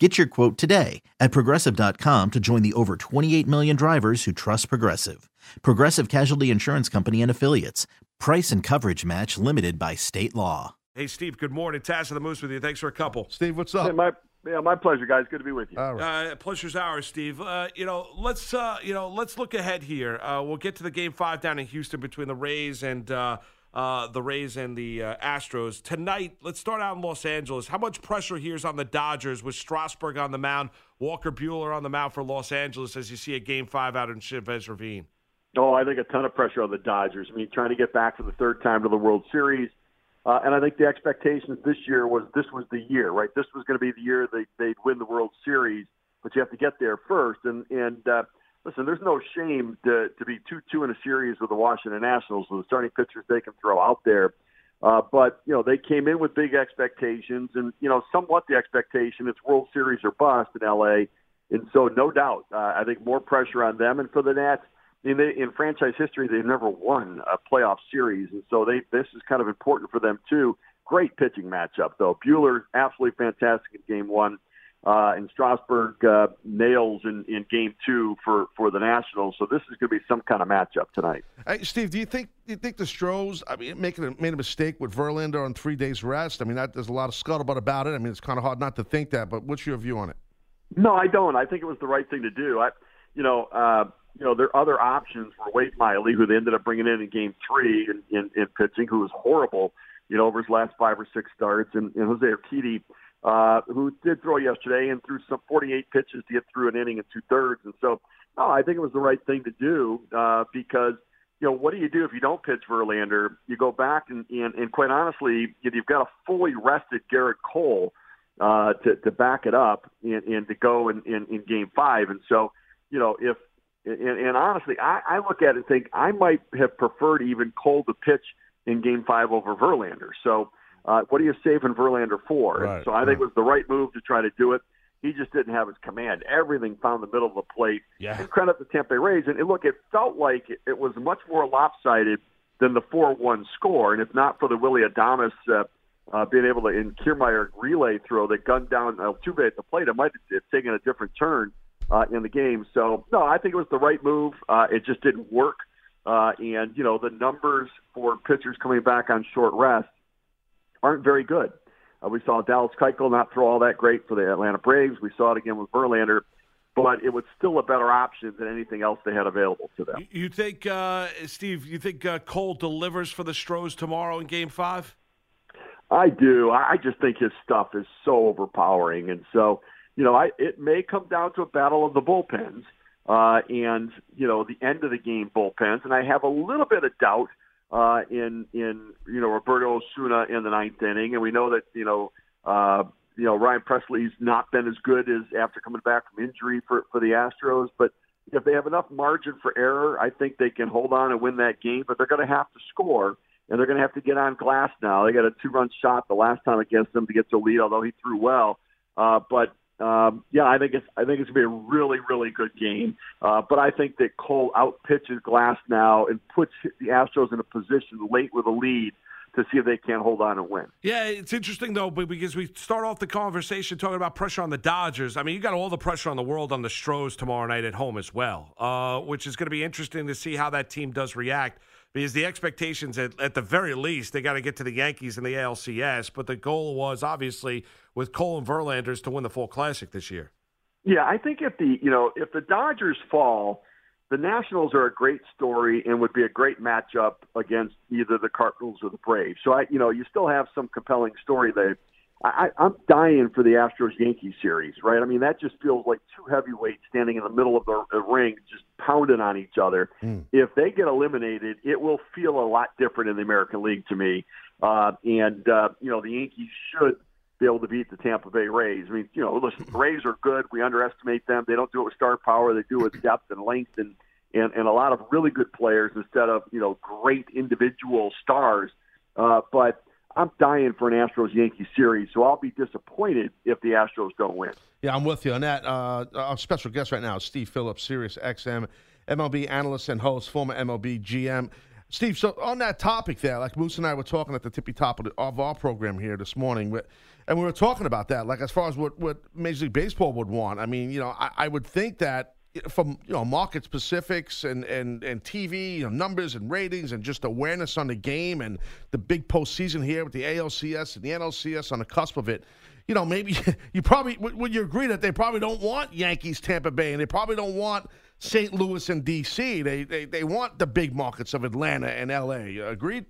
Get your quote today at Progressive.com to join the over 28 million drivers who trust Progressive. Progressive Casualty Insurance Company and Affiliates. Price and coverage match limited by state law. Hey, Steve, good morning. Taz of the Moose with you. Thanks for a couple. Steve, what's up? Hey, my pleasure, guys. Good to be with you. All right. Pleasure's ours, Steve. Let's look ahead here. We'll get to the Game 5 down in Houston between the Rays and the Astros. Tonight, let's start out in Los Angeles. How much pressure here is on the Dodgers with Strasburg on the mound, Walker Buehler on the mound for Los Angeles as you see a Game 5 out in Chavez Ravine? Oh, I think a ton of pressure on the Dodgers. I mean, trying to get back for the third time to the World Series. And I think the expectations this year was this was the year, right? This was going to be the year they'd win the World Series, but you have to get there first. Listen, there's no shame to be 2-2 in a series with the Washington Nationals with the starting pitchers they can throw out there. But they came in with big expectations and, somewhat the expectation it's World Series or bust in L.A. And so no doubt, I think more pressure on them. And for the Nats, in franchise history, they've never won a playoff series. And so this is kind of important for them, too. Great pitching matchup, though. Buehler, absolutely fantastic in Game 1. And Strasburg nails in Game 2 for the Nationals. So this is going to be some kind of matchup tonight. Hey, Steve, do you think the Stros, made a mistake with Verlander on 3 days rest? I mean, there's a lot of scuttlebutt about it. I mean, it's kind of hard not to think that. But what's your view on it? No, I don't. I think it was the right thing to do. Their other options were Wade Miley, who they ended up bringing in Game 3 in pitching, who was horrible, over his last 5 or 6 starts, and Jose Arquiti, who did throw yesterday and threw some 48 pitches to get through an inning and 2/3. And so, no, I think it was the right thing to do because, what do you do if you don't pitch Verlander? You go back and quite honestly, you've got a fully rested Garrett Cole to back it up and to go in Game 5. And so, honestly, I look at it and think I might have preferred even Cole to pitch in Game 5 over Verlander. So, what are you saving Verlander for? Right, so I think it was the right move to try to do it. He just didn't have his command. Everything found the middle of the plate. Yeah. And credit the Tampa Bay Rays. And look, it felt like it was much more lopsided than the 4-1 score. And if not for the Willy Adames being able to, in Kiermaier relay throw that gunned down Altuve at the plate, it might have taken a different turn in the game. So, no, I think it was the right move. It just didn't work. And the numbers for pitchers coming back on short rest aren't very good. We saw Dallas Keuchel not throw all that great for the Atlanta Braves. We saw it again with Verlander, but it was still a better option than anything else they had available to them. You think, Steve, Cole delivers for the Stros tomorrow in Game 5? I do. I just think his stuff is so overpowering. And so, it may come down to a battle of the bullpens and the end of the game bullpens. And I have a little bit of doubt in Roberto Osuna in the ninth inning, and we know that Ryan Presley's not been as good as after coming back from injury for the Astros. But if they have enough margin for error, I think they can hold on and win that game. But they're going to have to score, and they're going to have to get on Glasnow. They got a 2-run shot the last time against them to get to a lead, although he threw well. I think it's going to be a really, really good game. But I think that Cole outpitches Glasnow and puts the Astros in a position late with a lead to see if they can't hold on and win. Yeah, it's interesting, though, because we start off the conversation talking about pressure on the Dodgers. I mean, you got all the pressure on the world on the Stros tomorrow night at home as well, which is going to be interesting to see how that team does react. Because the expectations, at the very least, they got to get to the Yankees in the ALCS. But the goal was, obviously, with Cole and Verlander's to win the full Classic this year. Yeah, I think if the Dodgers fall, the Nationals are a great story and would be a great matchup against either the Cardinals or the Braves. So, you still have some compelling story there. I'm dying for the Astros-Yankees series, right? I mean, that just feels like two heavyweights standing in the middle of the ring just pounding on each other. Mm. If they get eliminated, it will feel a lot different in the American League to me. The Yankees should be able to beat the Tampa Bay Rays. I mean, listen, the Rays are good. We underestimate them. They don't do it with star power. They do it with depth and length and, and a lot of really good players instead of, you know, great individual stars. But I'm dying for an Astros-Yankees series, so I'll be disappointed if the Astros don't win. Yeah, I'm with you on that. Our special guest right now is Steve Phillips, SiriusXM, MLB analyst and host, former MLB GM. Steve, so on that topic there, like Moose and I were talking at the tippy top of our program here this morning, and we were talking about that, like as far as what Major League Baseball would want. I mean, you know, I would think that from, you know, market specifics and TV, you know, numbers and ratings and just awareness on the game and the big postseason here with the ALCS and the NLCS on the cusp of it, you know, maybe you probably would you agree that they probably don't want Yankees, Tampa Bay, and they probably don't want St. Louis and D.C. They want the big markets of Atlanta and L.A. Agreed?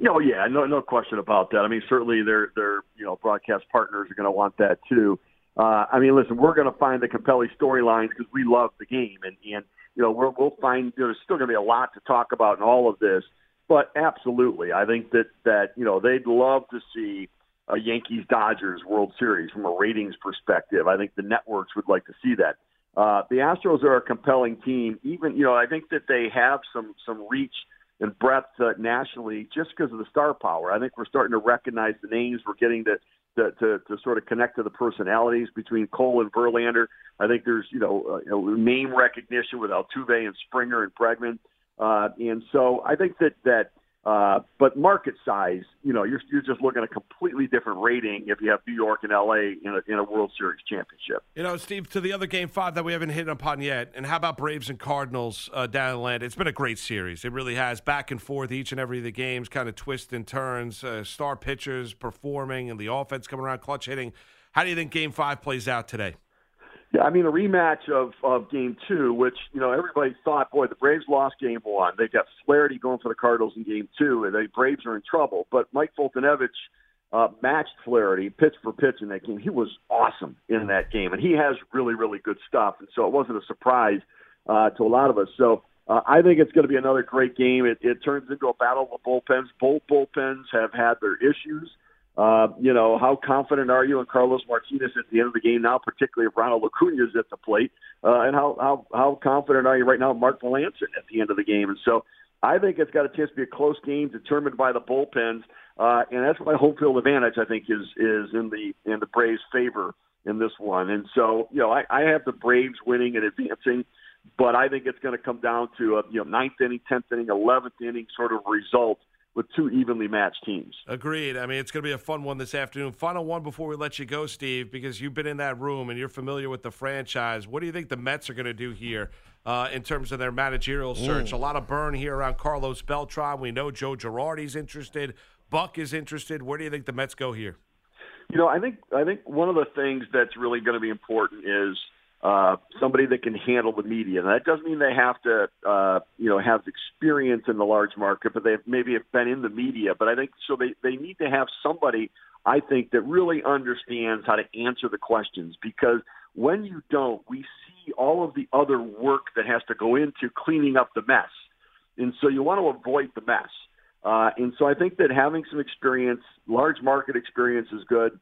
No, yeah, no question about that. I mean, certainly their you know, broadcast partners are going to want that too. I mean, listen, we're going to find the compelling storylines because we love the game. And you know, we'll find, you know, there's still going to be a lot to talk about in all of this. But absolutely, I think that you know, they'd love to see a Yankees-Dodgers World Series from a ratings perspective. I think the networks would like to see that. The Astros are a compelling team. Even, you know, I think that they have some reach and breadth nationally just because of the star power. I think we're starting to recognize the names. We're getting to sort of connect to the personalities between Cole and Verlander. I think there's, you know name recognition with Altuve and Springer and Bregman. And so I think that but market size, you know, you're just looking at a completely different rating if you have New York and L.A. in a World Series championship. You know, Steve, to the other Game 5 that we haven't hit upon yet, and how about Braves and Cardinals down in Atlanta? It's been a great series. It really has. Back and forth, each and every of the games, kind of twists and turns, star pitchers performing, and the offense coming around, clutch hitting. How do you think Game 5 plays out today? Yeah, I mean, a rematch of Game 2, which, you know, everybody thought, boy, the Braves lost Game 1. They've got Flaherty going for the Cardinals in Game 2, and the Braves are in trouble. But Mike Foltynewicz matched Flaherty pitch for pitch in that game. He was awesome in that game, and he has really, really good stuff. And so it wasn't a surprise to a lot of us. So I think it's going to be another great game. It turns into a battle of bullpens. Both bullpens have had their issues. You know, how confident are you in Carlos Martinez at the end of the game now, particularly if Ronald Acuña is at the plate? And how confident are you right now in Mark Melancon at the end of the game? And so I think it's got a chance to be a close game determined by the bullpens. And that's why home field advantage, I think, is in the Braves' favor in this one. And so, you know, I have the Braves winning and advancing, but I think it's going to come down to a, you know, 9th inning, 10th inning, 11th inning sort of result with two evenly matched teams. Agreed. I mean, it's going to be a fun one this afternoon. Final one before we let you go, Steve, because you've been in that room and you're familiar with the franchise. What do you think the Mets are going to do here in terms of their managerial search? A lot of burn here around Carlos Beltran. We know Joe Girardi's interested. Buck is interested. Where do you think the Mets go here? You know, I think one of the things that's really going to be important is somebody that can handle the media. And that doesn't mean they have to, you know, have experience in the large market, but they maybe have been in the media. But I think so they need to have somebody, I think, that really understands how to answer the questions. Because when you don't, we see all of the other work that has to go into cleaning up the mess. And so you want to avoid the mess. And so I think that having some experience, large market experience is good.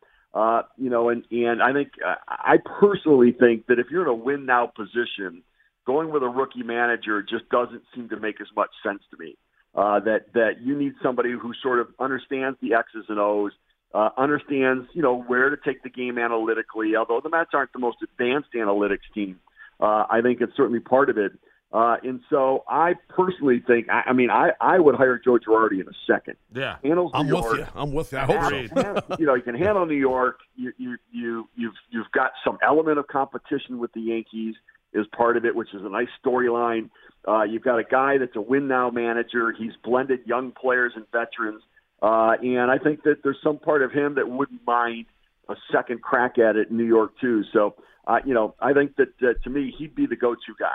You know, and I think I personally think that if you're in a win now position, going with a rookie manager just doesn't seem to make as much sense to me. That you need somebody who sort of understands the X's and O's, understands, you know, where to take the game analytically. Although the Mets aren't the most advanced analytics team, I think it's certainly part of it. And so I personally think, I would hire Joe Girardi in a second. Yeah, I'm with you. I hope so. You know, you can handle New York. You've got some element of competition with the Yankees is part of it, which is a nice storyline. You've got a guy that's a win now manager. He's blended young players and veterans, and I think that there's some part of him that wouldn't mind a second crack at it in New York too. So, you know, I think that to me, he'd be the go-to guy.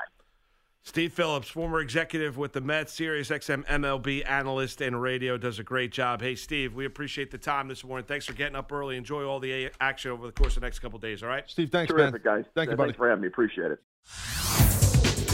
Steve Phillips, former executive with the Mets, SiriusXM MLB analyst and radio, does a great job. Hey, Steve, we appreciate the time this morning. Thanks for getting up early. Enjoy all the action over the course of the next couple of days, all right? Steve, thanks, man. Terrific, guys. Thank you, buddy. Thanks for having me. Appreciate it.